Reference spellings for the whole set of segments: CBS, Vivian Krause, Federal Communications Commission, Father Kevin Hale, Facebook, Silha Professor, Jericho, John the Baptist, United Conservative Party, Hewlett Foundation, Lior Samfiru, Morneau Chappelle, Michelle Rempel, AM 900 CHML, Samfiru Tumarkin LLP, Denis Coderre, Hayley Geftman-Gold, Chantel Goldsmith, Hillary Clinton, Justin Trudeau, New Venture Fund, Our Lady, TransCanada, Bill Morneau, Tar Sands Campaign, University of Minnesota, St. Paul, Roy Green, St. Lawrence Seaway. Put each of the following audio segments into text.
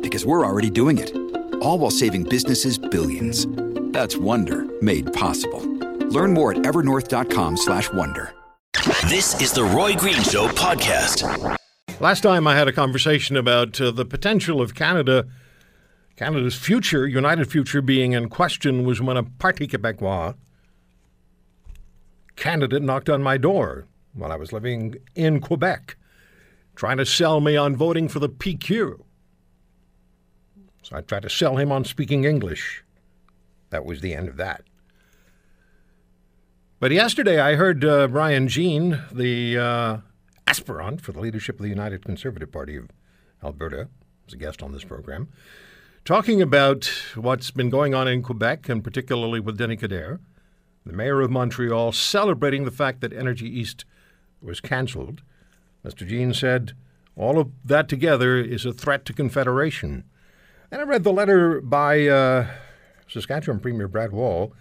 Because we're already doing it, all while saving businesses billions. That's Wonder made possible. Learn more at evernorth.com/wonder. This is the Roy Green Show podcast. Last time I had a conversation about the potential of Canada's future, united future, being in question was when a Parti Québécois candidate knocked on my door when I was living in Quebec, trying to sell me on voting for the PQ. So I tried to sell him on speaking English. That was the end of that. But yesterday I heard Brian Jean, the aspirant for the leadership of the United Conservative Party of Alberta, was a guest on this program, talking about what's been going on in Quebec, and particularly with Denis Coderre, the mayor of Montreal, celebrating the fact that Energy East was canceled. Mr. Jean said, all of that together is a threat to Confederation. And I read the letter by Saskatchewan Premier Brad Wall,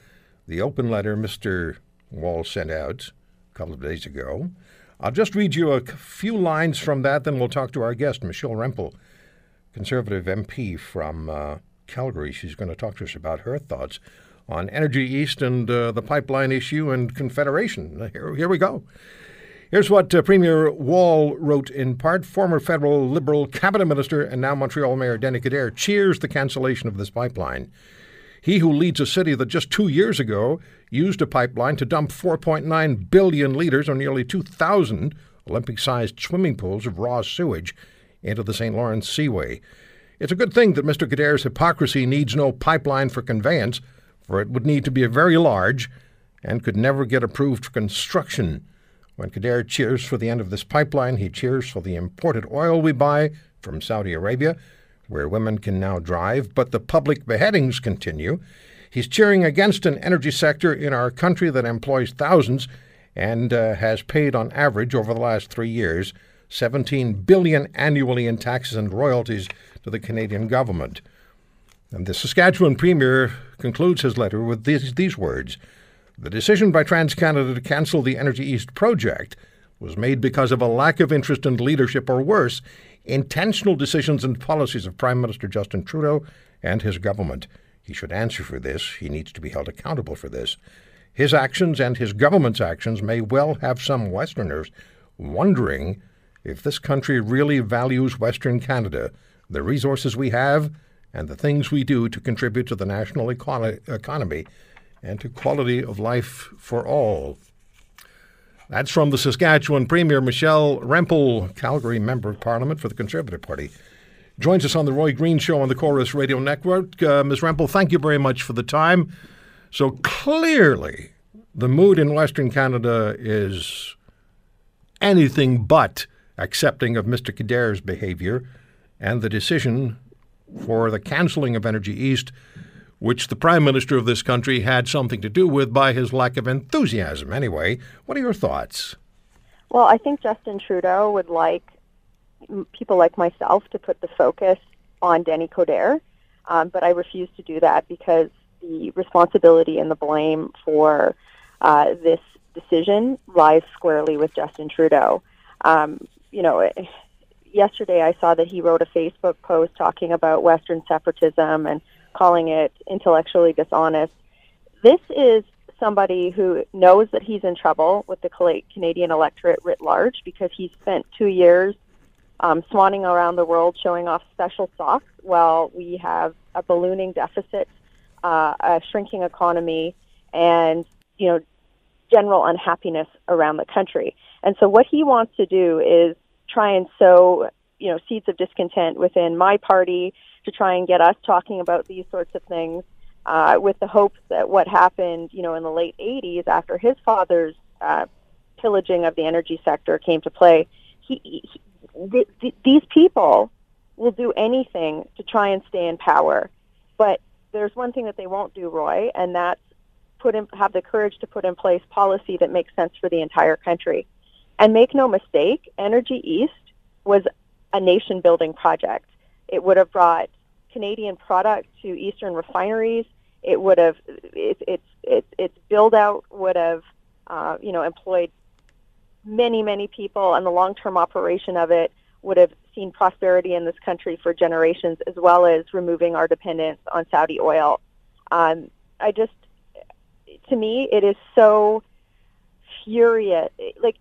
the open letter Mr. Wall sent out a couple of days ago. I'll just read you a few lines from that, then we'll talk to our guest, Michelle Rempel, Conservative MP from Calgary. She's going to talk to us about her thoughts on Energy East and the pipeline issue and Confederation. Here we go. Here's what Premier Wall wrote in part. Former federal Liberal cabinet minister and now Montreal Mayor Denis Coderre cheers the cancellation of this pipeline. He who leads a city that just 2 years ago used a pipeline to dump 4.9 billion liters or nearly 2,000 Olympic-sized swimming pools of raw sewage into the St. Lawrence Seaway. It's a good thing that Mr. Coderre's hypocrisy needs no pipeline for conveyance, for it would need to be very large and could never get approved for construction. When Coderre cheers for the end of this pipeline, he cheers for the imported oil we buy from Saudi Arabia, where women can now drive, but the public beheadings continue. He's cheering against an energy sector in our country that employs thousands and has paid on average over the last 3 years $17 billion annually in taxes and royalties to the Canadian government. And the Saskatchewan Premier concludes his letter with these words. The decision by TransCanada to cancel the Energy East project was made because of a lack of interest in leadership, or worse, intentional decisions and policies of Prime Minister Justin Trudeau and his government. He should answer for this. He needs to be held accountable for this. His actions and his government's actions may well have some Westerners wondering if this country really values Western Canada, the resources we have, and the things we do to contribute to the national economy and to quality of life for all. That's from the Saskatchewan Premier. Michelle Rempel, Calgary Member of Parliament for the Conservative Party, joins us on the Roy Green Show on the Chorus Radio Network. Ms. Rempel, thank you very much for the time. So clearly the mood in Western Canada is anything but accepting of Mr. Coderre's behavior and the decision for the cancelling of Energy East, which the Prime Minister of this country had something to do with by his lack of enthusiasm. Anyway, what are your thoughts? Well, I think Justin Trudeau would like people like myself to put the focus on Denis Coderre, but I refuse to do that because the responsibility and the blame for this decision lies squarely with Justin Trudeau. Yesterday I saw that he wrote a Facebook post talking about Western separatism and calling it intellectually dishonest. This is somebody who knows that he's in trouble with the Canadian electorate writ large because he spent 2 years swanning around the world showing off special socks while we have a ballooning deficit, a shrinking economy, and general unhappiness around the country. And so what he wants to do is try and sow seeds of discontent within my party to try and get us talking about these sorts of things with the hopes that what happened, in the late 80s after his father's pillaging of the energy sector came to play, these people will do anything to try and stay in power. But there's one thing that they won't do, Roy, and that's have the courage to put in place policy that makes sense for the entire country. And make no mistake, Energy East was a nation-building project. It would have brought Canadian product to Eastern refineries. It would have its build-out would have employed many people, and the long-term operation of it would have seen prosperity in this country for generations, as well as removing our dependence on Saudi oil. To me, it is so furious. Like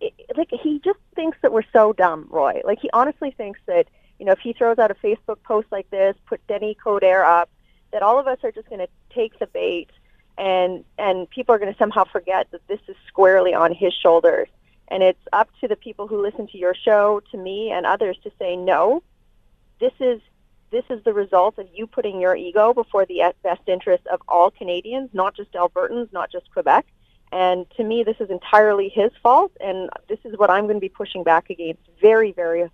he just thinks that we're so dumb, Roy. Like, he honestly thinks that, you know, if he throws out a Facebook post like this, put Denis Coderre up, that all of us are just going to take the bait, and people are going to somehow forget that this is squarely on his shoulders. And it's up to the people who listen to your show, to me and others, to say, no, this is the result of you putting your ego before the best interest of all Canadians, not just Albertans, not just Quebec. And to me, this is entirely his fault, and this is what I'm going to be pushing back against very, very,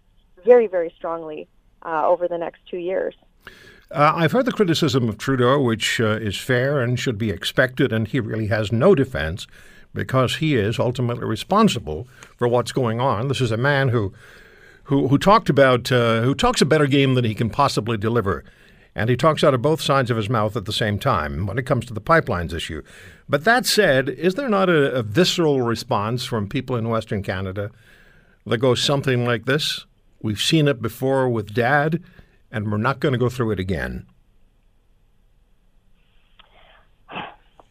very, very strongly over the next 2 years. I've heard the criticism of Trudeau, which is fair and should be expected, and he really has no defense because he is ultimately responsible for what's going on. This is a man who talks a better game than he can possibly deliver, and he talks out of both sides of his mouth at the same time when it comes to the pipelines issue. But that said, is there not a visceral response from people in Western Canada that goes something like this? We've seen it before with Dad, and we're not going to go through it again.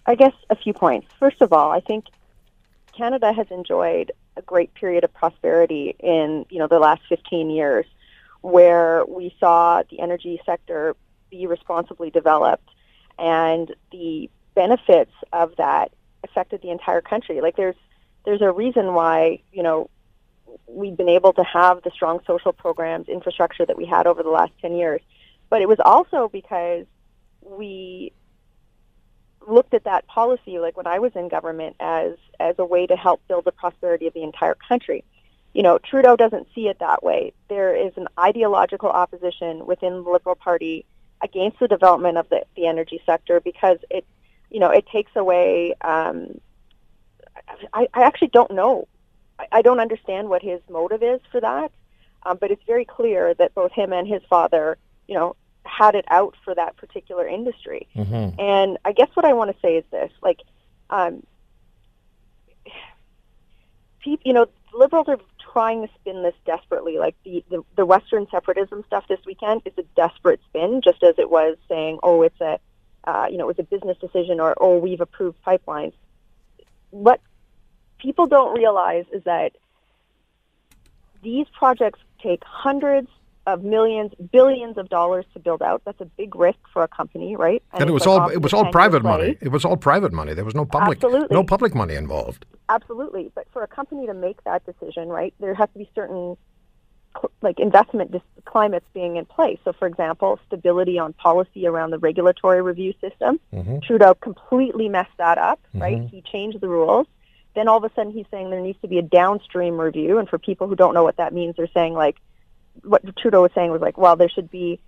I guess a few points. First of all, I think Canada has enjoyed a great period of prosperity in, you know, the last 15 years, where we saw the energy sector be responsibly developed, and the benefits of that affected the entire country. Like, there's a reason why, you know, we've been able to have the strong social programs, infrastructure that we had over the last 10 years. But it was also because we looked at that policy, like when I was in government, as a way to help build the prosperity of the entire country. You know, Trudeau doesn't see it that way. There is an ideological opposition within the Liberal Party against the development of the energy sector because it, you know, it takes away, I actually don't know. I don't understand what his motive is for that, but it's very clear that both him and his father, you know, had it out for that particular industry. Mm-hmm. And I guess what I want to say is this, like, you know, Liberals are trying to spin this desperately. Like, the Western separatism stuff this weekend is a desperate spin, just as it was saying, oh, it's a, you know, it was a business decision, or, oh, we've approved pipelines. What people don't realize is that these projects take hundreds of millions, billions of dollars to build out. That's a big risk for a company, right? And it was all private money. It was all private money. There was no public money involved. Absolutely. But for a company to make that decision, right, there has to be certain like investment climates being in place. So, for example, stability on policy around the regulatory review system. Mm-hmm. Trudeau completely messed that up, right? Mm-hmm. He changed the rules. Then all of a sudden he's saying there needs to be a downstream review. And for people who don't know what that means, they're saying, like, what Trudeau was saying was like, well, there should be,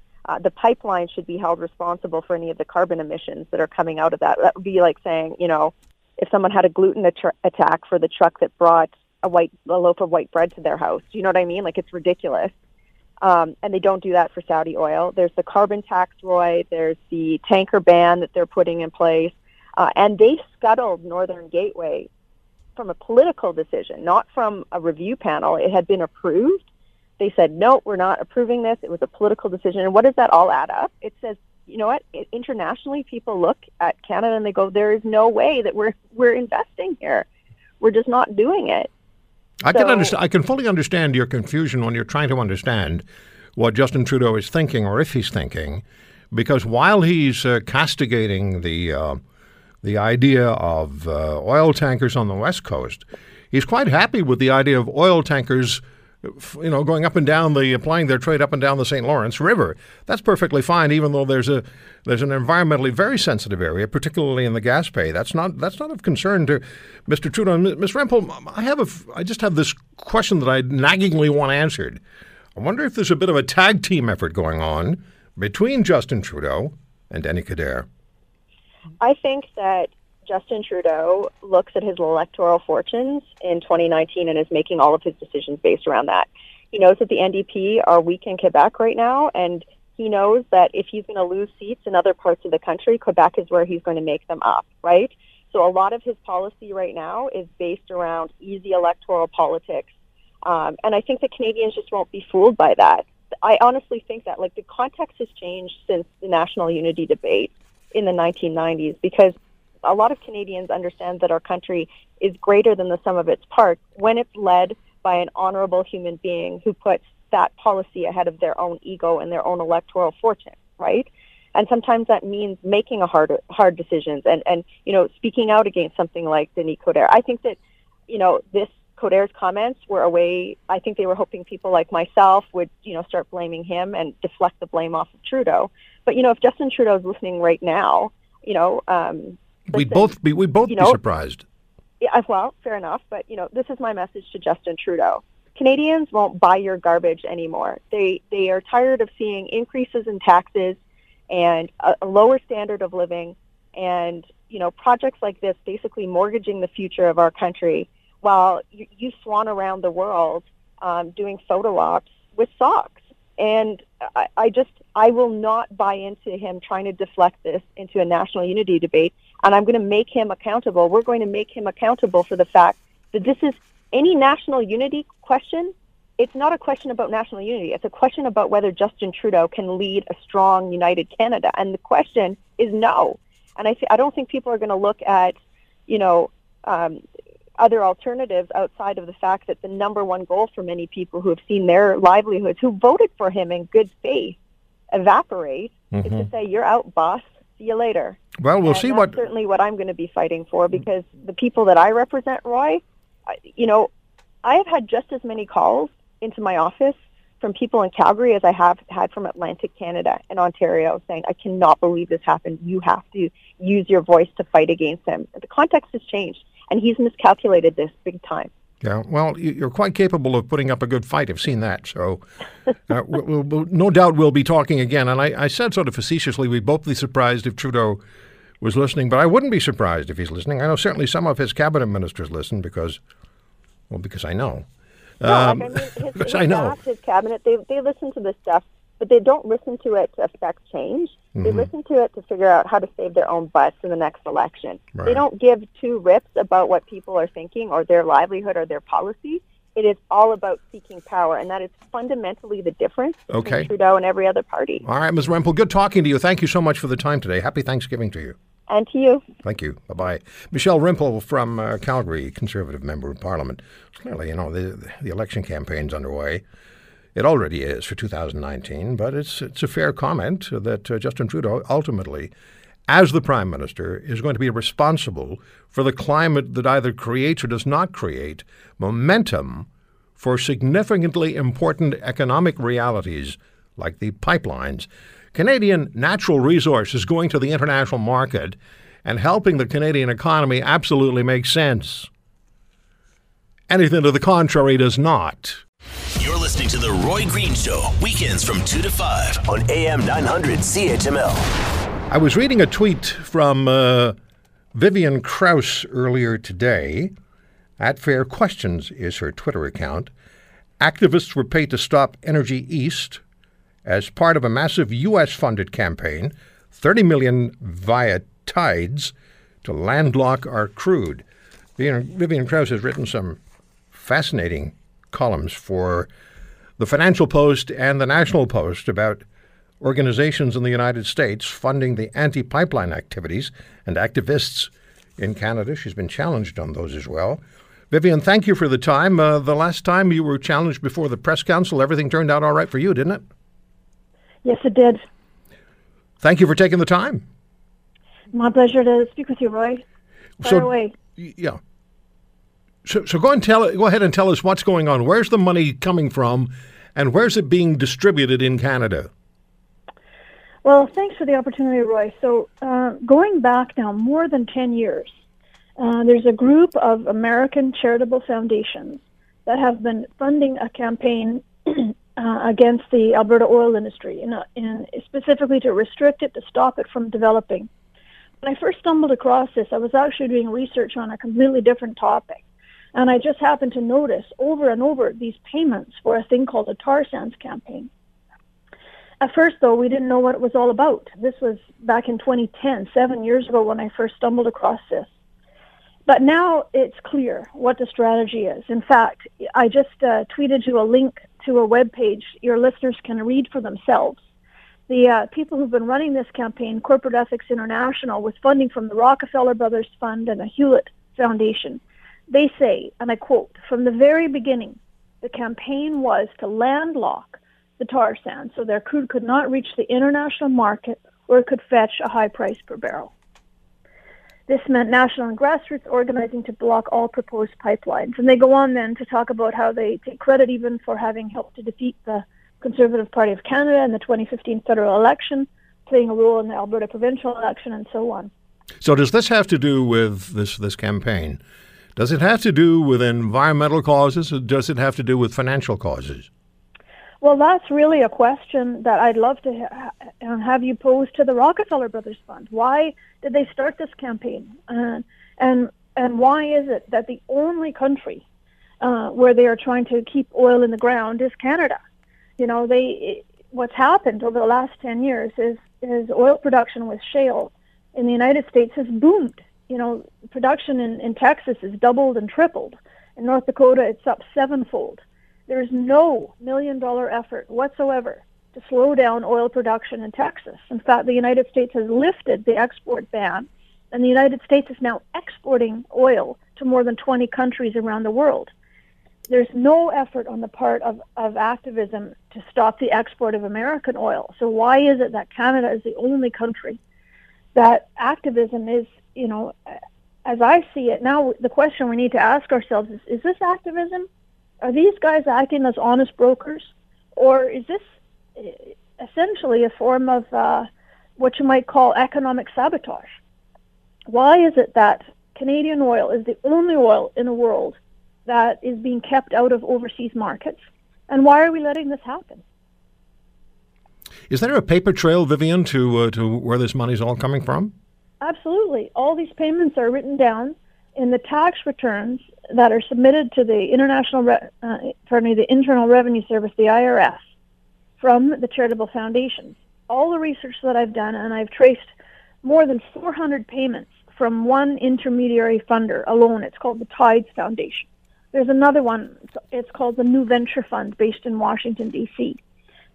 the pipeline should be held responsible for any of the carbon emissions that are coming out of that. That would be like saying, you know, if someone had a gluten attack for the truck that brought a loaf of white bread to their house. Do you know what I mean? Like, it's ridiculous. And they don't do that for Saudi oil. There's the carbon tax, Roy. There's the tanker ban that they're putting in place. And they scuttled Northern Gateway from a political decision, not from a review panel. It had been approved. They said, no, we're not approving this. It was a political decision. And what does that all add up? It says, you know what? Internationally, people look at Canada and they go, there is no way that we're investing here. We're just not doing it. I can fully understand your confusion when you're trying to understand what Justin Trudeau is thinking, or if he's thinking, because while he's castigating the idea of oil tankers on the West Coast, he's quite happy with the idea of oil tankers, you know, going up and down applying their trade up and down the St. Lawrence River. That's perfectly fine, even though there's an environmentally very sensitive area, particularly in the gas pay. That's not of concern to Mr. Trudeau. Ms. Rempel, I just have this question that I naggingly want answered. I wonder if there's a bit of a tag team effort going on between Justin Trudeau and Denis Coderre. I think that Justin Trudeau looks at his electoral fortunes in 2019 and is making all of his decisions based around that. He knows that the NDP are weak in Quebec right now, and he knows that if he's going to lose seats in other parts of the country, Quebec is where he's going to make them up, right? So a lot of his policy right now is based around easy electoral politics. And I think the Canadians just won't be fooled by that. I honestly think that, like, the context has changed since the national unity debate in the 1990s, because a lot of Canadians understand that our country is greater than the sum of its parts when it's led by an honorable human being who puts that policy ahead of their own ego and their own electoral fortune, right? And sometimes that means making hard decisions and, you know, speaking out against something like Denis Coderre. I think that, you know, this Coderre's comments were a way, I think they were hoping people like myself would, you know, start blaming him and deflect the blame off of Trudeau. But, you know, if Justin Trudeau's listening right now, you know... We'd both be surprised. Yeah, well, fair enough. But, you know, this is my message to Justin Trudeau. Canadians won't buy your garbage anymore. They are tired of seeing increases in taxes and a lower standard of living and, you know, projects like this basically mortgaging the future of our country while you swan around the world doing photo ops with socks. And I will not buy into him trying to deflect this into a national unity debate. And I'm going to make him accountable. We're going to make him accountable for the fact that this is any national unity question. It's not a question about national unity. It's a question about whether Justin Trudeau can lead a strong, united Canada. And the question is no. And I don't think people are going to look at, you know, other alternatives outside of the fact that the number one goal for many people who have seen their livelihoods, who voted for him in good faith, evaporate, is to say, you're out, boss. See you later. Well, we'll see what... certainly what I'm going to be fighting for, because the people that I represent, Roy, you know, I have had just as many calls into my office from people in Calgary as I have had from Atlantic Canada and Ontario saying, I cannot believe this happened. You have to use your voice to fight against him. The context has changed, and he's miscalculated this big time. Yeah, well, you're quite capable of putting up a good fight. I've seen that. So we'll no doubt we'll be talking again. And I said sort of facetiously, we'd both be surprised if Trudeau was listening, but I wouldn't be surprised if he's listening. I know certainly some of his cabinet ministers listen because I know. No, his cabinet, they listen to this stuff, but they don't listen to it to affect change. They listen to it to figure out how to save their own butts in the next election. Right. They don't give two rips about what people are thinking or their livelihood or their policy. It is all about seeking power, and that is fundamentally the difference between Trudeau and every other party. All right, Ms. Rempel, good talking to you. Thank you so much for the time today. Happy Thanksgiving to you. And to you. Thank you. Bye-bye. Michelle Rempel from Calgary, Conservative Member of Parliament. Clearly, you know, the election campaign's underway. It already is for 2019, but it's a fair comment that Justin Trudeau ultimately, as the Prime Minister, is going to be responsible for the climate that either creates or does not create momentum for significantly important economic realities like the pipelines. Canadian natural resources going to the international market and helping the Canadian economy absolutely makes sense. Anything to the contrary does not. You're listening to The Roy Green Show, weekends from 2 to 5 on AM 900 CHML. I was reading a tweet from Vivian Krause earlier today. @FairQuestions is her Twitter account. Activists were paid to stop Energy East as part of a massive U.S.-funded campaign, $30 million via Tides, to landlock our crude. Vivian Krause has written some fascinating columns for the Financial Post and the National Post about organizations in the United States funding the anti-pipeline activities and activists in Canada. She's been challenged on those as well. Vivian, thank you for the time. The last time you were challenged before the Press Council, everything turned out all right for you, didn't it? Yes, it did. Thank you for taking the time. My pleasure to speak with you, Roy. Fire away. Yeah. So go ahead and tell us what's going on. Where's the money coming from, and where's it being distributed in Canada? Well, thanks for the opportunity, Roy. So going back now more than 10 years, there's a group of American charitable foundations that have been funding a campaign against the Alberta oil industry, and specifically to restrict it, to stop it from developing. When I first stumbled across this, I was actually doing research on a completely different topic, and I just happened to notice over and over these payments for a thing called the Tar Sands Campaign. At first, though, we didn't know what it was all about. This was back in 2010, 7 years ago when I first stumbled across this. But now it's clear what the strategy is. In fact, I just tweeted you a link to a webpage your listeners can read for themselves. The people who've been running this campaign, Corporate Ethics International, with funding from the Rockefeller Brothers Fund and the Hewlett Foundation, they say, and I quote, "From the very beginning, the campaign was to landlock the tar sands so their crude could not reach the international market where it could fetch a high price per barrel. This meant national and grassroots organizing to block all proposed pipelines." And they go on then to talk about how they take credit even for having helped to defeat the Conservative Party of Canada in the 2015 federal election, playing a role in the Alberta provincial election, and so on. So does this have to do with this campaign? Does it have to do with environmental causes, or does it have to do with financial causes? Well, that's really a question that I'd love to have you pose to the Rockefeller Brothers Fund. Why did they start this campaign? And why is it that the only country where they are trying to keep oil in the ground is Canada? You know, what's happened over the last 10 years is oil production with shale in the United States has boomed. You know, production in Texas has doubled and tripled. In North Dakota, it's up sevenfold. There is no million-dollar effort whatsoever to slow down oil production in Texas. In fact, the United States has lifted the export ban, and the United States is now exporting oil to more than 20 countries around the world. There's no effort on the part of activism to stop the export of American oil. So why is it that Canada is the only country that activism is, you know, as I see it now, the question we need to ask ourselves is this activism? Are these guys acting as honest brokers, or is this essentially a form of what you might call economic sabotage? Why is it that Canadian oil is the only oil in the world that is being kept out of overseas markets, and why are we letting this happen? Is there a paper trail, Vivian, to where this money's all coming from? Absolutely. All these payments are written down in the tax returns that are submitted to the the Internal Revenue Service, the IRS, from the charitable foundations. All the research that I've done, and I've traced more than 400 payments from one intermediary funder alone. It's called the Tides Foundation. There's another one. It's called the New Venture Fund, based in Washington, D.C.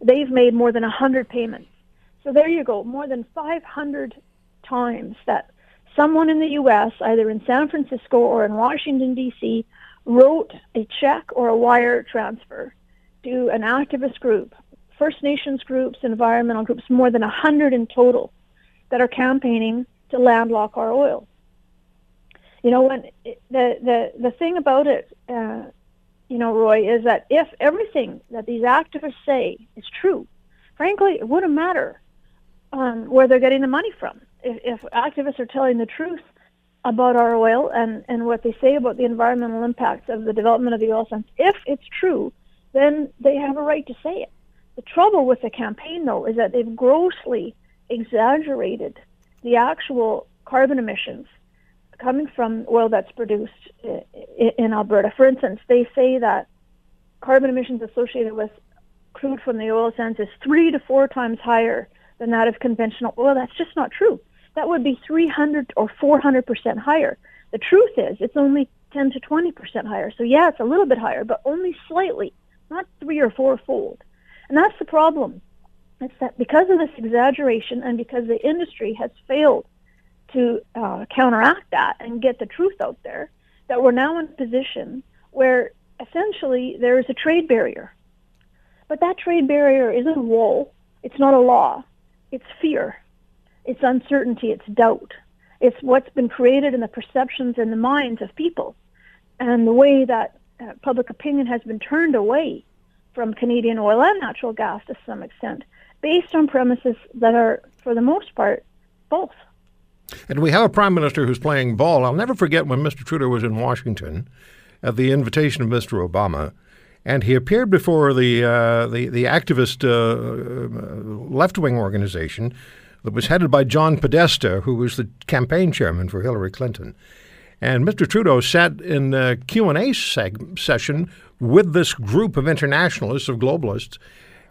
They've made more than 100 payments. So there you go, more than 500 times that someone in the U.S., either in San Francisco or in Washington, D.C., wrote a check or a wire transfer to an activist group, First Nations groups, environmental groups, more than 100 in total, that are campaigning to landlock our oil. You know, when the thing about it, you know, Roy, is that if everything that these activists say is true, frankly, it wouldn't matter where they're getting the money from. If activists are telling the truth about our oil and what they say about the environmental impacts of the development of the oil sands, if it's true, then they have a right to say it. The trouble with the campaign, though, is that they've grossly exaggerated the actual carbon emissions coming from oil that's produced in Alberta. For instance, they say that carbon emissions associated with crude from the oil sands is 3 to 4 times higher than that of conventional oil. That's just not true. That would be 300 or 400% higher. The truth is it's only 10 to 20% higher. So yeah, it's a little bit higher, but only slightly, not 3 or 4-fold. And that's the problem. It's that because of this exaggeration and because the industry has failed to counteract that and get the truth out there, that we're now in a position where essentially there is a trade barrier. But that trade barrier isn't a wall. It's not a law. It's fear. It's uncertainty, it's doubt. It's what's been created in the perceptions and the minds of people, and the way that public opinion has been turned away from Canadian oil and natural gas to some extent, based on premises that are, for the most part, false. And we have a prime minister who's playing ball. I'll never forget when Mr. Trudeau was in Washington at the invitation of Mr. Obama, And he appeared before the activist left-wing organization that was headed by John Podesta, who was the campaign chairman for Hillary Clinton. And Mr. Trudeau sat in a Q&A session with this group of internationalists, of globalists,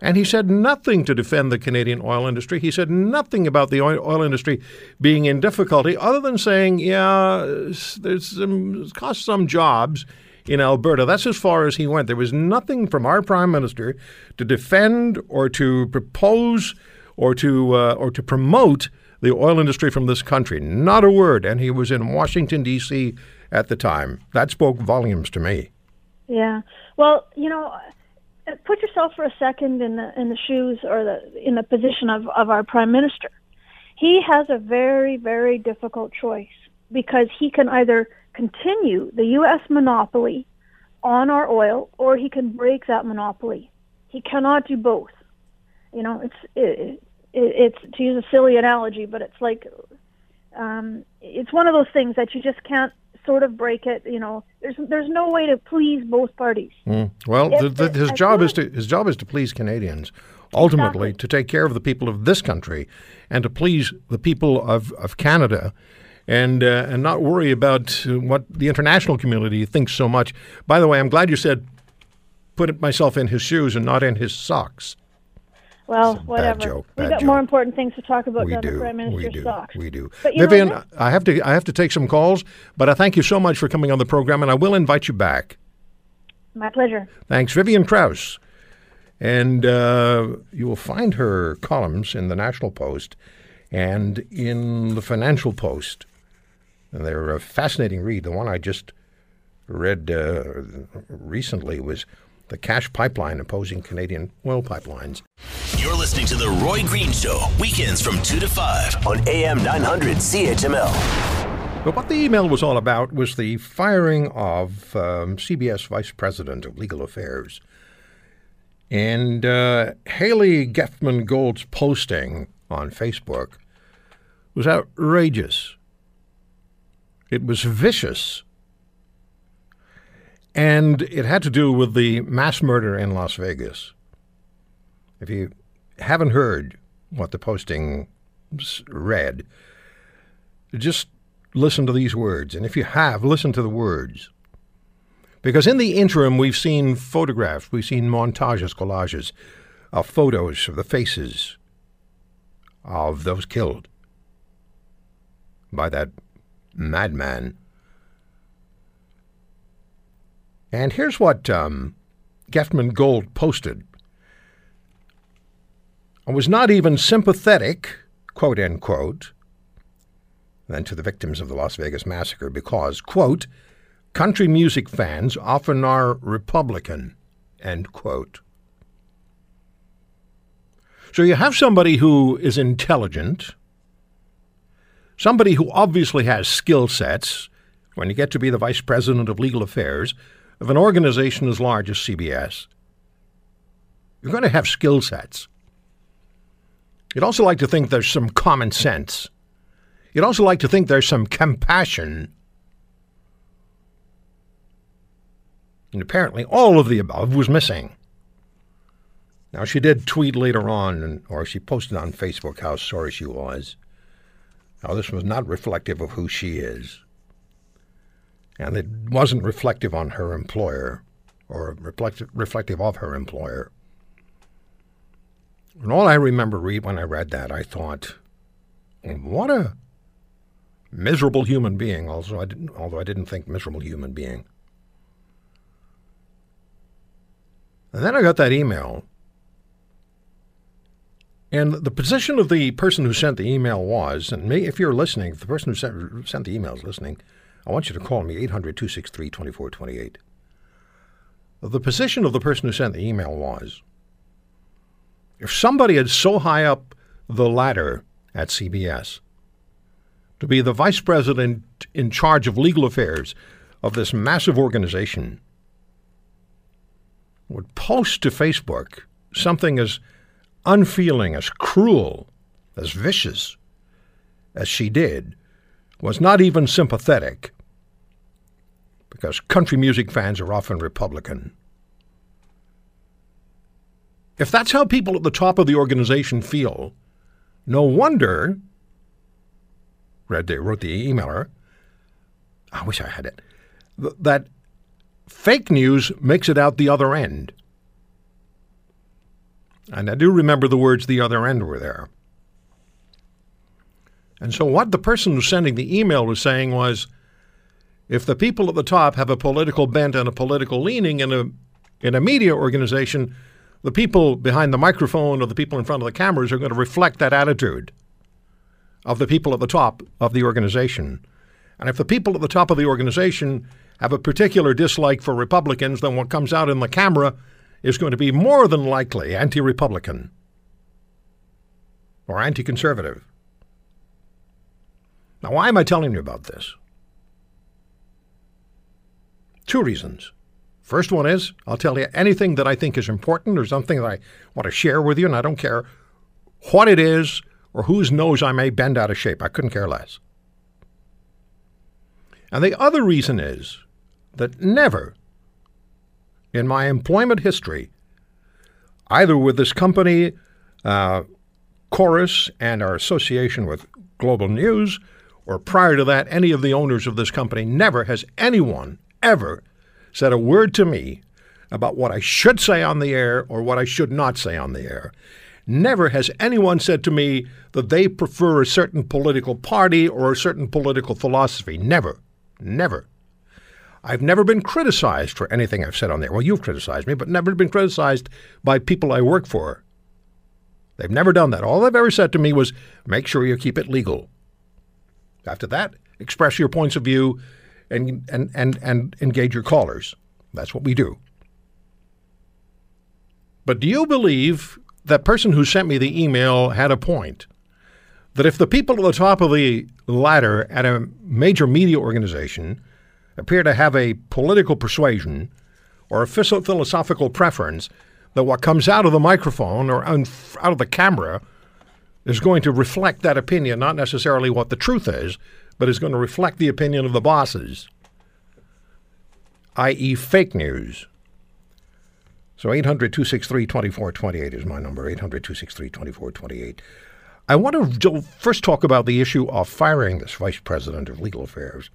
and he said nothing to defend the Canadian oil industry. He said nothing about the oil industry being in difficulty other than saying, yeah, it cost some jobs in Alberta. That's as far as he went. There was nothing from our prime minister to defend or to propose or to promote the oil industry from this country. Not a word. And he was in Washington, D.C. at the time. That spoke volumes to me. Yeah. Well, you know, put yourself for a second in the shoes or in the position of our prime minister. He has a very, very difficult choice because he can either continue the U.S. monopoly on our oil or he can break that monopoly. He cannot do both. You know, it's to use a silly analogy, but it's like it's one of those things that you just can't sort of break it. You know, there's no way to please both parties. Mm. Well, his job is to please Canadians, ultimately, exactly, to take care of the people of this country and to please the people of Canada, and not worry about what the international community thinks so much. By the way, I'm glad you said put myself in his shoes and not in his socks. Well, whatever. We've got more important things to talk about than the Prime Minister's socks. We do. But Vivian, I have to take some calls, but I thank you so much for coming on the program, and I will invite you back. My pleasure. Thanks, Vivian Krause. And you will find her columns in the National Post and in the Financial Post. And they're a fascinating read. The one I just read recently was The Cash Pipeline Opposing Canadian Oil Pipelines. You're listening to The Roy Green Show, weekends from 2 to 5 on AM 900 CHML. But what the email was all about was the firing of CBS Vice President of Legal Affairs. And Hayley Geftman-Gold's posting on Facebook was outrageous. It was vicious. And it had to do with the mass murder in Las Vegas. If you haven't heard what the posting read, just listen to these words. And if you have, listen to the words. Because in the interim, we've seen photographs, we've seen montages, collages of photos of the faces of those killed by that madman. And here's what Geftman-Gold posted. I was not even sympathetic, quote, end quote, then to the victims of the Las Vegas massacre because, quote, country music fans often are Republican, end quote. So you have somebody who is intelligent, somebody who obviously has skill sets when you get to be the vice president of legal affairs of an organization as large as CBS, you're going to have skill sets. You'd also like to think there's some common sense. You'd also like to think there's some compassion. And apparently all of the above was missing. Now, she did tweet later on, or she posted on Facebook how sorry she was. Now, this was not reflective of who she is. And it wasn't reflective on her employer or reflective of her employer. And all I remember when I read that, I thought, what a miserable human being, although I didn't think miserable human being. And then I got that email. And the position of the person who sent the email was, and if you're listening, if the person who sent the email is listening, I want you to call me 800-263-2428. The position of the person who sent the email was, if somebody is so high up the ladder at CBS to be the vice president in charge of legal affairs of this massive organization would post to Facebook something as unfeeling, as cruel, as vicious as she did, was not even sympathetic because country music fans are often Republican. If that's how people at the top of the organization feel, no wonder, wrote the emailer, I wish I had it, that fake news makes it out the other end. And I do remember the words "the other end" were there. And so what the person who's sending the email was saying was, if the people at the top have a political bent and a political leaning in a media organization, the people behind the microphone or the people in front of the cameras are going to reflect that attitude of the people at the top of the organization. And if the people at the top of the organization have a particular dislike for Republicans, then what comes out in the camera is going to be more than likely anti-Republican or anti-conservative. Now, why am I telling you about this? Two reasons. First one is, I'll tell you anything that I think is important or something that I want to share with you, and I don't care what it is or whose nose I may bend out of shape. I couldn't care less. And the other reason is that never in my employment history, either with this company, Chorus, and our association with Global News, or prior to that, any of the owners of this company, never has anyone ever said a word to me about what I should say on the air or what I should not say on the air. Never has anyone said to me that they prefer a certain political party or a certain political philosophy. Never. Never. I've never been criticized for anything I've said on there. Well, you've criticized me, but never been criticized by people I work for. They've never done that. All they've ever said to me was, make sure you keep it legal. After that, express your points of view and engage your callers. That's what we do. But do you believe that person who sent me the email had a point? That if the people at the top of the ladder at a major media organization appear to have a political persuasion or a philosophical preference, that what comes out of the microphone or out of the camera is going to reflect that opinion, not necessarily what the truth is, but is going to reflect the opinion of the bosses, i.e. fake news. So 800-263-2428 is my number, 800-263-2428. I want to first talk about the issue of firing this vice president of legal affairs.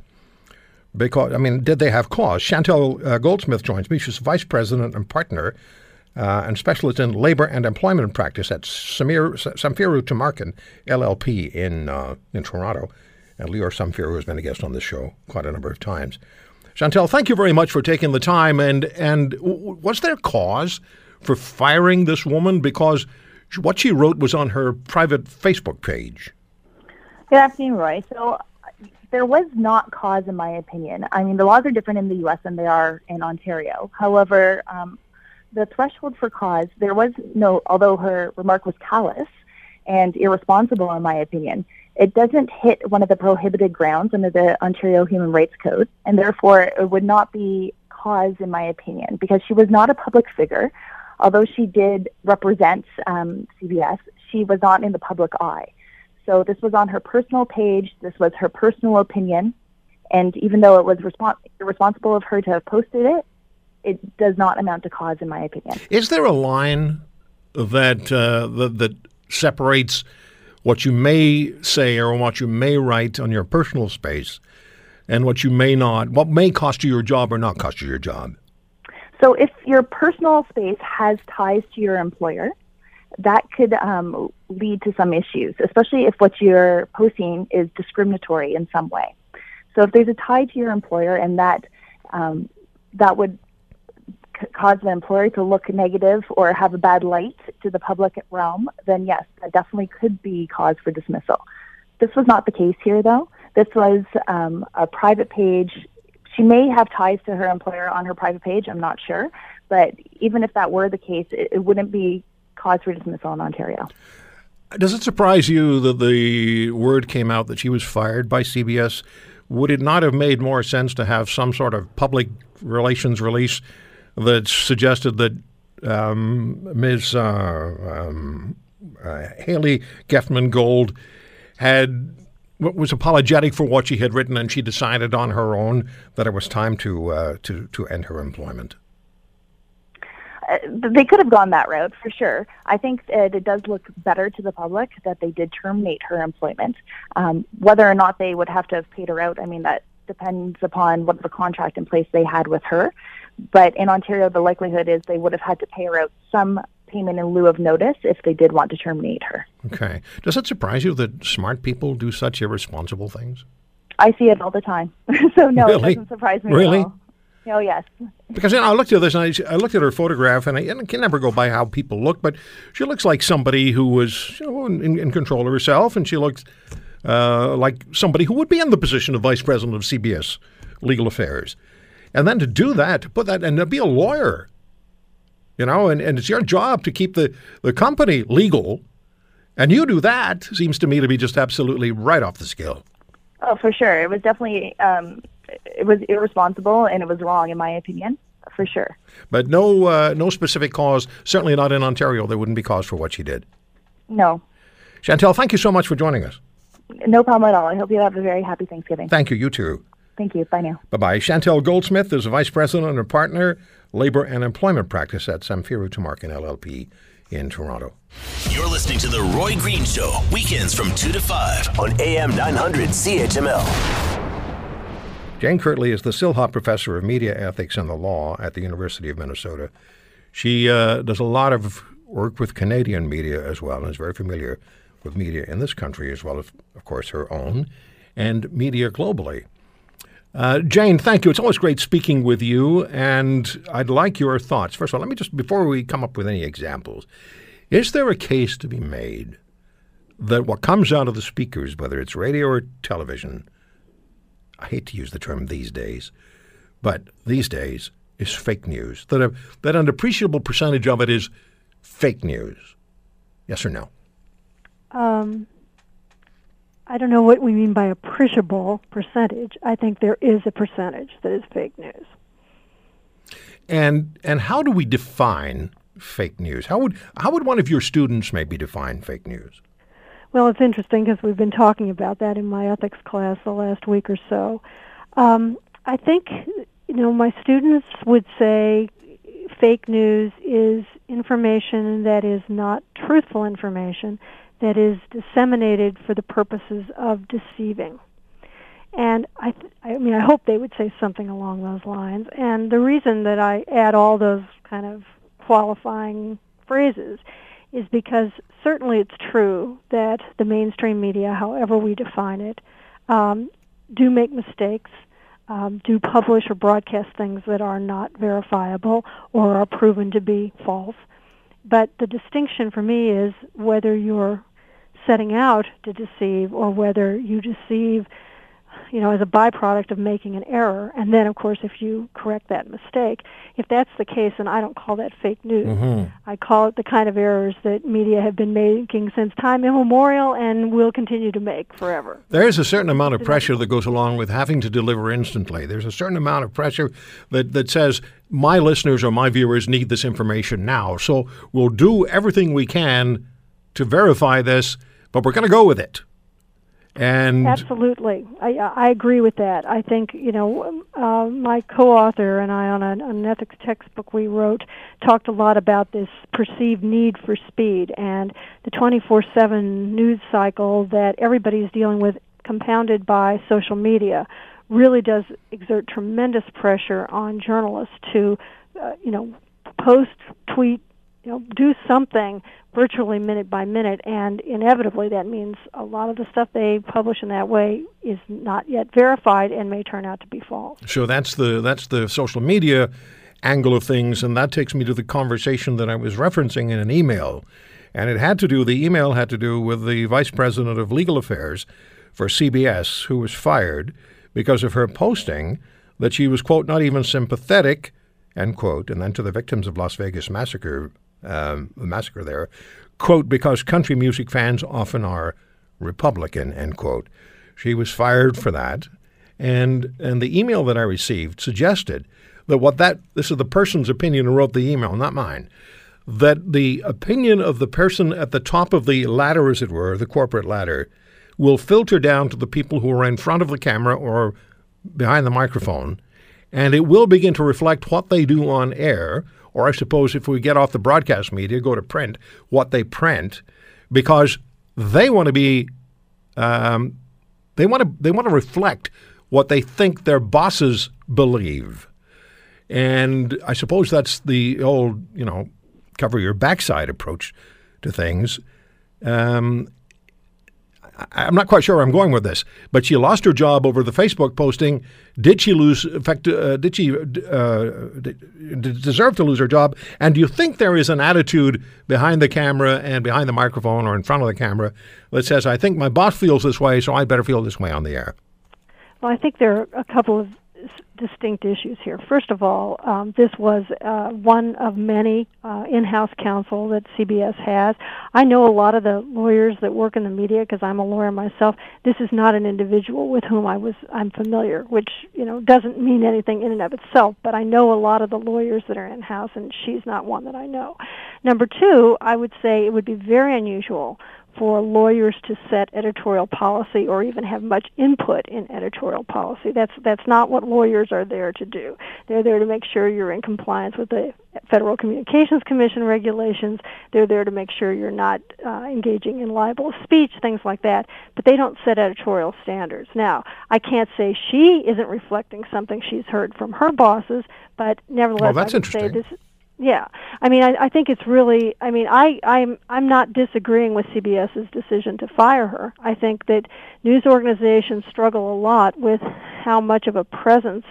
Because, I mean, did they have cause? Chantel Goldsmith joins me. She's vice president and partner and specialist in labor and employment practice at Samfiru Tumarkin LLP in Toronto. And Lior Samfiru has been a guest on this show quite a number of times. Chantel, thank you very much for taking the time. And was there cause for firing this woman? Because what she wrote was on her private Facebook page. Good afternoon, Roy. So there was not cause, in my opinion. I mean, the laws are different in the U.S. than they are in Ontario. However, the threshold for cause, there was no, although her remark was callous and irresponsible, in my opinion, it doesn't hit one of the prohibited grounds under the Ontario Human Rights Code, and therefore it would not be cause, in my opinion, because she was not a public figure. Although she did represent CBS, she was not in the public eye. So this was on her personal page, this was her personal opinion, and even though it was irresponsible of her to have posted it, it does not amount to cause, in my opinion. Is there a line that separates what you may say or what you may write on your personal space and what you may not, what may cost you your job or not cost you your job? So if your personal space has ties to your employer, that could lead to some issues, especially if what you're posting is discriminatory in some way. So if there's a tie to your employer and that would cause the employer to look negative or have a bad light to the public realm, then yes, that definitely could be cause for dismissal. This was not the case here, though. This was a private page. She may have ties to her employer on her private page, I'm not sure, but even if that were the case, it wouldn't be cause for dismissal in Ontario. Does it surprise you that the word came out that she was fired by CBS? Would it not have made more sense to have some sort of public relations release that suggested that Ms. Hayley Geftman-Gold was apologetic for what she had written, and she decided on her own that it was time to end her employment? They could have gone that route, for sure. I think it does look better to the public that they did terminate her employment. Whether or not they would have to have paid her out, I mean, that depends upon what the contract in place they had with her. But in Ontario, the likelihood is they would have had to pay her out some payment in lieu of notice if they did want to terminate her. Okay. Does it surprise you that smart people do such irresponsible things? I see it all the time. So, no, really? It doesn't surprise me at all. Oh, yes. Because, you know, I looked at this, and I looked at her photograph, and I can never go by how people look, but she looks like somebody who was, you know, in control of herself, and she looks like somebody who would be in the position of vice president of CBS Legal Affairs. And then to do that, to put that, and to be a lawyer, you know, and it's your job to keep the company legal, and you do that, seems to me to be just absolutely right off the scale. Oh, for sure. It was definitely... it was irresponsible and it was wrong, in my opinion, for sure. But no specific cause, certainly not in Ontario. There wouldn't be cause for what she did. No. Chantal, thank you so much for joining us. No problem at all. I hope you have a very happy Thanksgiving. Thank you. You too. Thank you. Bye now. Bye-bye. Chantal Goldsmith is a vice president and a partner, labor and employment practice at Samfiru Tumarkin LLP in Toronto. You're listening to The Roy Green Show, weekends from 2 to 5 on AM 900 CHML. Jane Kirtley is the Silha Professor of Media Ethics and the Law at the University of Minnesota. She does a lot of work with Canadian media as well and is very familiar with media in this country as well as, of course, her own, and media globally. Jane, thank you. It's always great speaking with you, and I'd like your thoughts. First of all, let me just, before we come up with any examples, is there a case to be made that what comes out of the speakers, whether it's radio or television, I hate to use the term these days, but these days is fake news, that an appreciable percentage of it is fake news? Yes or no? I don't know what we mean by appreciable percentage. I think there is a percentage that is fake news. And how do we define fake news? How would one of your students maybe define fake news? Well, it's interesting because we've been talking about that in my ethics class the last week or so. I think, you know, my students would say fake news is information that is not truthful information, that is disseminated for the purposes of deceiving. And I mean, I hope they would say something along those lines. And the reason that I add all those kind of qualifying phrases is because certainly it's true that the mainstream media, however we define it, do make mistakes, do publish or broadcast things that are not verifiable or are proven to be false. But the distinction for me is whether you're setting out to deceive or whether you deceive, you know, as a byproduct of making an error. And then, of course, if you correct that mistake, if that's the case, then I don't call that fake news. Mm-hmm. I call it the kind of errors that media have been making since time immemorial and will continue to make forever. There is a certain amount of pressure that goes along with having to deliver instantly. There's a certain amount of pressure that says, my listeners or my viewers need this information now, so we'll do everything we can to verify this, but we're going to go with it. And absolutely. I agree with that. I think, you know, my co-author and I on an ethics textbook we wrote talked a lot about this perceived need for speed and the 24/7 news cycle that everybody's dealing with, compounded by social media, really does exert tremendous pressure on journalists to, you know, post, tweet, you know, do something virtually minute by minute, and inevitably that means a lot of the stuff they publish in that way is not yet verified and may turn out to be false. So that's the social media angle of things, and that takes me to the conversation that I was referencing in an email, and the email had to do with the vice president of legal affairs for CBS, who was fired because of her posting that she was, quote, not even sympathetic, end quote, and then to the victims of Las Vegas massacre, the massacre there, quote, because country music fans often are Republican, end quote. She was fired for that, and the email that I received suggested that this is the person's opinion who wrote the email, not mine, that the opinion of the person at the top of the ladder, as it were, the corporate ladder, will filter down to the people who are in front of the camera or behind the microphone, and it will begin to reflect what they do on air or I suppose if we get off the broadcast media, go to print, what they print, because they want to be, they want to reflect what they think their bosses believe. And I suppose that's the old, you know, cover your backside approach to things. I'm not quite sure where I'm going with this, but she lost her job over the Facebook posting. Did she lose? In fact, did she deserve to lose her job? And do you think there is an attitude behind the camera and behind the microphone or in front of the camera that says, "I think my boss feels this way, so I better feel this way on the air"? Well, I think there are a couple of distinct issues here. First of all, this was one of many in-house counsel that CBS has. I know a lot of the lawyers that work in the media because I'm a lawyer myself. This is not an individual with whom I'm familiar, which, you know, doesn't mean anything in and of itself, but I know a lot of the lawyers that are in-house, and she's not one that I know. Number two, I would say it would be very unusual for lawyers to set editorial policy or even have much input in editorial policy. That's not what lawyers are there to do. They're there to make sure you're in compliance with the Federal Communications Commission regulations. They're there to make sure you're not engaging in libel speech, things like that. But they don't set editorial standards. Now, I can't say she isn't reflecting something she's heard from her bosses, but nevertheless, I would say this. Yeah, I mean, I think it's really. I mean, I'm not disagreeing with CBS's decision to fire her. I think that news organizations struggle a lot with how much of a presence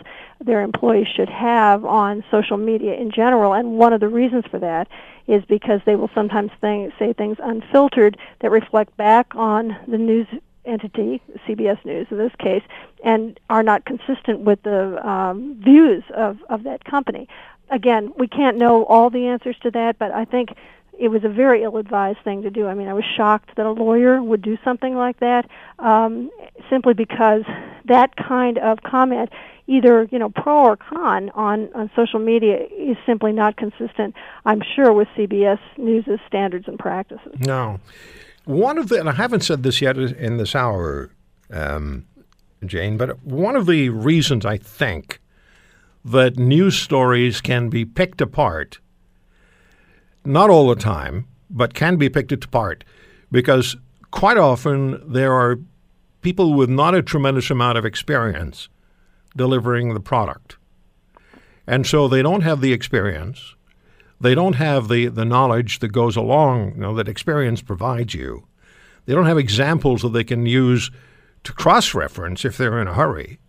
their employees should have on social media in general, and one of the reasons for that is because they will sometimes say things unfiltered that reflect back on the news entity, CBS News in this case, and are not consistent with the views of that company. Again, we can't know all the answers to that, but I think it was a very ill-advised thing to do. I mean, I was shocked that a lawyer would do something like that, simply because that kind of comment, either, you know, pro or con on social media, is simply not consistent, I'm sure, with CBS News' standards and practices. No. One of the, and I haven't said this yet in this hour, Jane, but one of the reasons I think that news stories can be picked apart, not all the time, but can be picked apart, because quite often there are people with not a tremendous amount of experience delivering the product. And so they don't have the experience. They don't have the knowledge that goes along, you know, that experience provides you. They don't have examples that they can use to cross-reference if they're in a hurry,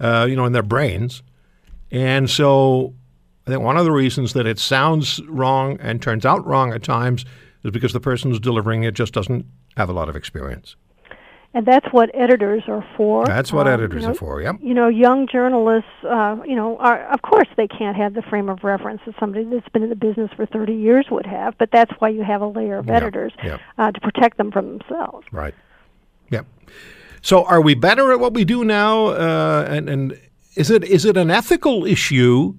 you know, in their brains. And so I think one of the reasons that it sounds wrong and turns out wrong at times is because the person who's delivering it just doesn't have a lot of experience. And that's what editors are for. That's what editors are for, yep. You know, young journalists, you know, are, of course they can't have the frame of reference that somebody that's been in the business for 30 years would have, but that's why you have a layer of editors to protect them from themselves. Right. Yep. So are we better at what we do now? And is it an ethical issue?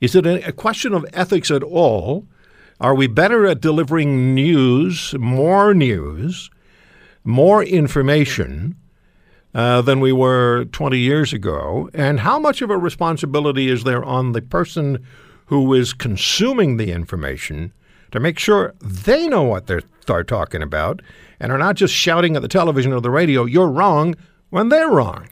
Is it a question of ethics at all? Are we better at delivering news, more information than we were 20 years ago? And how much of a responsibility is there on the person who is consuming the information to make sure they know what they're talking about and are not just shouting at the television or the radio, "You're wrong," when they're wrong?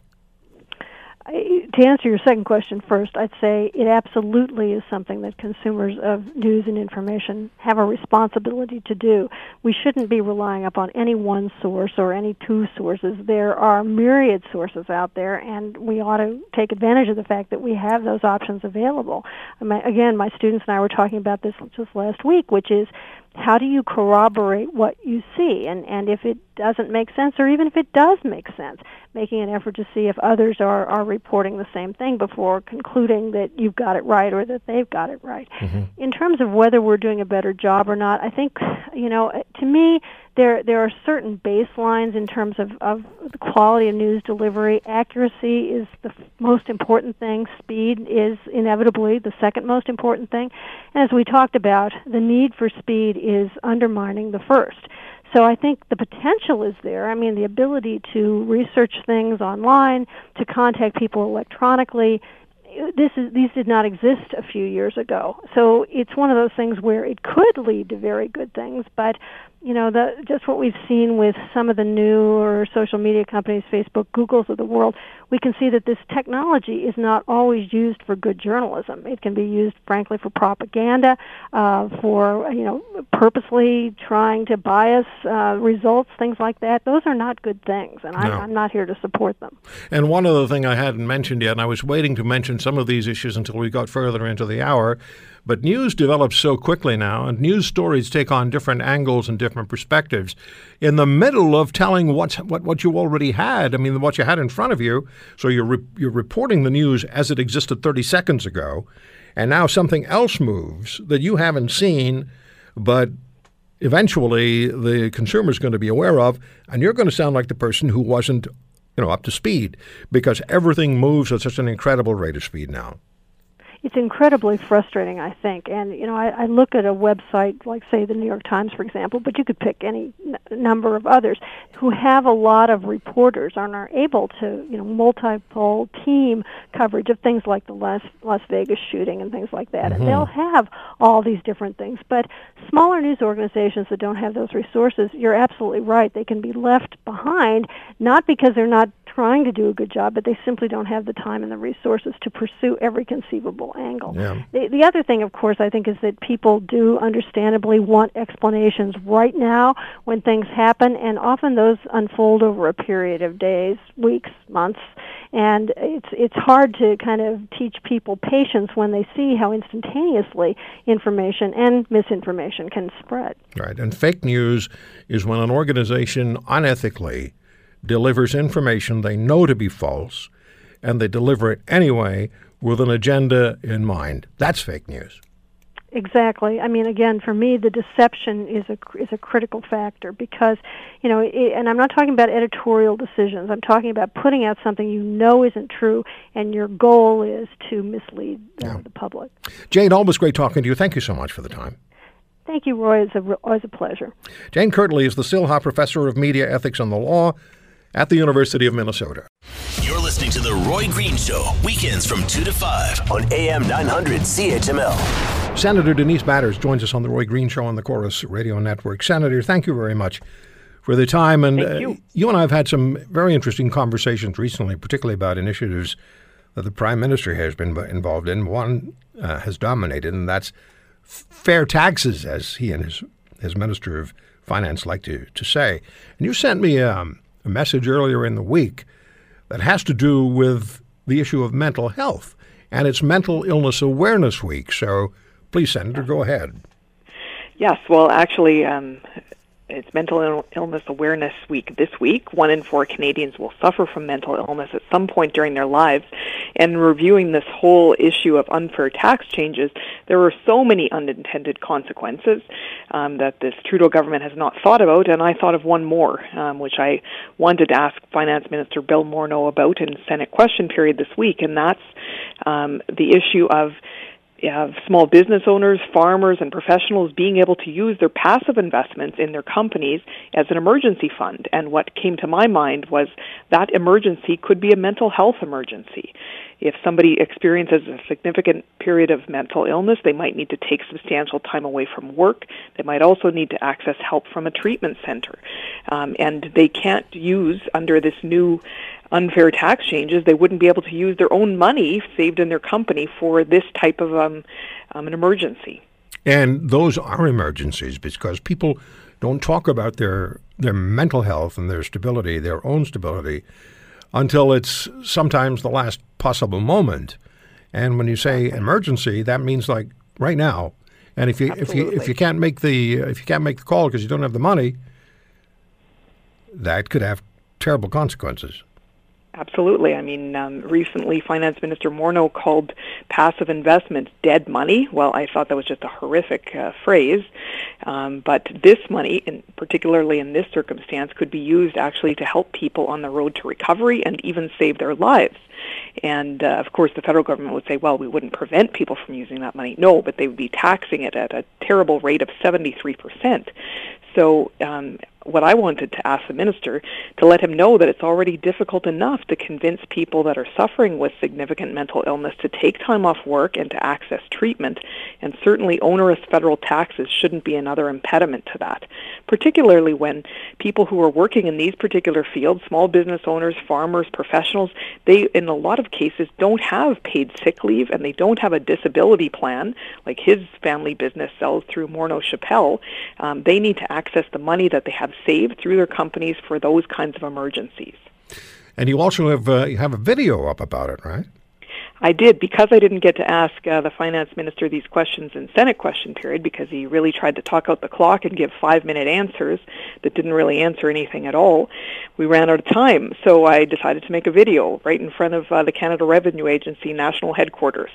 To answer your second question first, I'd say it absolutely is something that consumers of news and information have a responsibility to do. We shouldn't be relying upon any one source or any two sources. There are myriad sources out there, and we ought to take advantage of the fact that we have those options available. Again, my students and I were talking about this just last week, which is, how do you corroborate what you see? And if it doesn't make sense, or even if it does make sense, making an effort to see if others are reporting the same thing before concluding that you've got it right or that they've got it right. Mm-hmm. In terms of whether we're doing a better job or not, I think, you know, to me, there are certain baselines in terms of the quality of news delivery. Accuracy is the most important thing. Speed is inevitably the second most important thing. And as we talked about, the need for speed is undermining the first. So I think the potential is there. I mean, the ability to research things online, to contact people electronically, these did not exist a few years ago. So it's one of those things where it could lead to very good things, but you know, just what we've seen with some of the newer social media companies, Facebook, Googles of the world, we can see that this technology is not always used for good journalism. It can be used, frankly, for propaganda, for, you know, purposely trying to bias results, things like that. Those are not good things, and I'm not here to support them. And one other thing I hadn't mentioned yet, and I was waiting to mention some of these issues until we got further into the hour, but news develops so quickly now, and news stories take on different angles and different perspectives. In the middle of telling what you already had, I mean, what you had in front of you, so you're reporting the news as it existed 30 seconds ago, and now something else moves that you haven't seen, but eventually the consumer's going to be aware of, and you're going to sound like the person who wasn't, you know, up to speed, because everything moves at such an incredible rate of speed now. It's incredibly frustrating, I think. And, you know, I look at a website like, say, the New York Times, for example, but you could pick any number of others who have a lot of reporters and are able to, you know, multiple team coverage of things like the Las Vegas shooting and things like that. Mm-hmm. And they'll have all these different things. But smaller news organizations that don't have those resources, you're absolutely right, they can be left behind, not because they're not trying to do a good job, but they simply don't have the time and the resources to pursue every conceivable angle. Yeah. The other thing, of course, I think, is that people do understandably want explanations right now when things happen, and often those unfold over a period of days, weeks, months, and it's hard to kind of teach people patience when they see how instantaneously information and misinformation can spread. Right, and fake news is when an organization unethically delivers information they know to be false, and they deliver it anyway with an agenda in mind. That's fake news. Exactly. I mean, again, for me, the deception is a critical factor because, you know, and I'm not talking about editorial decisions. I'm talking about putting out something you know isn't true, and your goal is to mislead the public. Jane, always great talking to you. Thank you so much for the time. Thank you, Roy. It's always a pleasure. Jane Kirtley is the Silha Professor of Media Ethics and the Law at the University of Minnesota. You're listening to The Roy Green Show, weekends from 2 to 5 on AM 900 CHML. Senator Denise Batters joins us on The Roy Green Show on the Chorus Radio Network. Senator, thank you very much for the time. And you and I have had some very interesting conversations recently, particularly about initiatives that the Prime Minister has been involved in. One has dominated, and that's fair taxes, as he and his Minister of Finance like to say. And you sent me a message earlier in the week that has to do with the issue of mental health, and it's Mental Illness Awareness Week. So please, Senator, go ahead. Yes, well, actually, it's Mental Illness Awareness Week this week. 1 in 4 Canadians will suffer from mental illness at some point during their lives. And reviewing this whole issue of unfair tax changes, there were so many unintended consequences that this Trudeau government has not thought about, and I thought of one more, which I wanted to ask Finance Minister Bill Morneau about in the Senate question period this week, and that's the issue of small business owners, farmers, and professionals being able to use their passive investments in their companies as an emergency fund. And what came to my mind was that emergency could be a mental health emergency. If somebody experiences a significant period of mental illness, they might need to take substantial time away from work. They might also need to access help from a treatment center. And they can't use, under this new unfair tax changes, they wouldn't be able to use their own money saved in their company for this type of an emergency. And those are emergencies because people don't talk about their mental health and their stability, their own stability, until it's sometimes the last possible moment. And when you say emergency, that means like right now. And if you can't make the call because you don't have the money, that could have terrible consequences. Absolutely. I mean, recently Finance Minister Morneau called passive investments dead money. Well, I thought that was just a horrific phrase, but this money, particularly in this circumstance, could be used actually to help people on the road to recovery and even save their lives. And, of course, the federal government would say, well, we wouldn't prevent people from using that money. No, but they would be taxing it at a terrible rate of 73%. So what I wanted to ask the minister, to let him know that it's already difficult enough to convince people that are suffering with significant mental illness to take time off work and to access treatment, and certainly onerous federal taxes shouldn't be another impediment to that, particularly when people who are working in these particular fields, small business owners, farmers, professionals, they in a lot of cases don't have paid sick leave and they don't have a disability plan, like his family business sells through Morneau Chappelle. They need to access the money that they have saved through their companies for those kinds of emergencies. And you also have a video up about it, right? I did, because I didn't get to ask the finance minister these questions in Senate question period, because he really tried to talk out the clock and give 5-minute answers that didn't really answer anything at all. We ran out of time, so I decided to make a video right in front of the Canada Revenue Agency National Headquarters.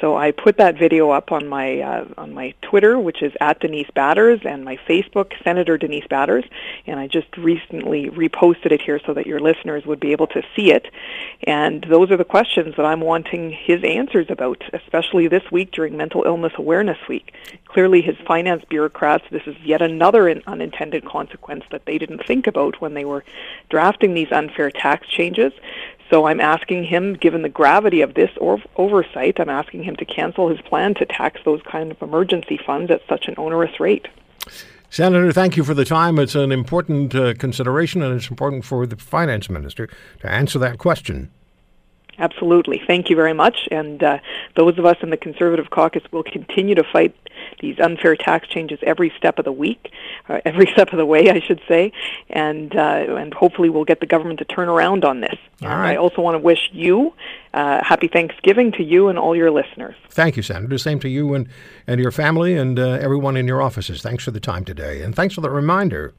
So I put that video up on my Twitter, which is at Denise Batters, and my Facebook, Senator Denise Batters, and I just recently reposted it here so that your listeners would be able to see it. And those are the questions that I'm wanting his answers about, especially this week during Mental Illness Awareness Week. Clearly his finance bureaucrats, this is yet another unintended consequence that they didn't think about when they were drafting these unfair tax changes. So I'm asking him, given the gravity of this oversight, I'm asking him to cancel his plan to tax those kind of emergency funds at such an onerous rate. Senator, thank you for the time. It's an important consideration, and it's important for the finance minister to answer that question. Absolutely. Thank you very much. And those of us in the Conservative caucus will continue to fight these unfair tax changes every step of the way, I should say. And hopefully we'll get the government to turn around on this. All right. I also want to wish you happy Thanksgiving to you and all your listeners. Thank you, Senator. Same to you and your family and everyone in your offices. Thanks for the time today. And thanks for the reminder.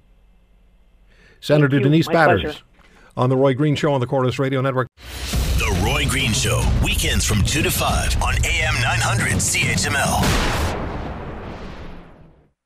Senator Denise Batters, pleasure. On The Roy Green Show on the Chorus Radio Network. Roy Green Show, weekends from 2 to 5 on AM 900 CHML.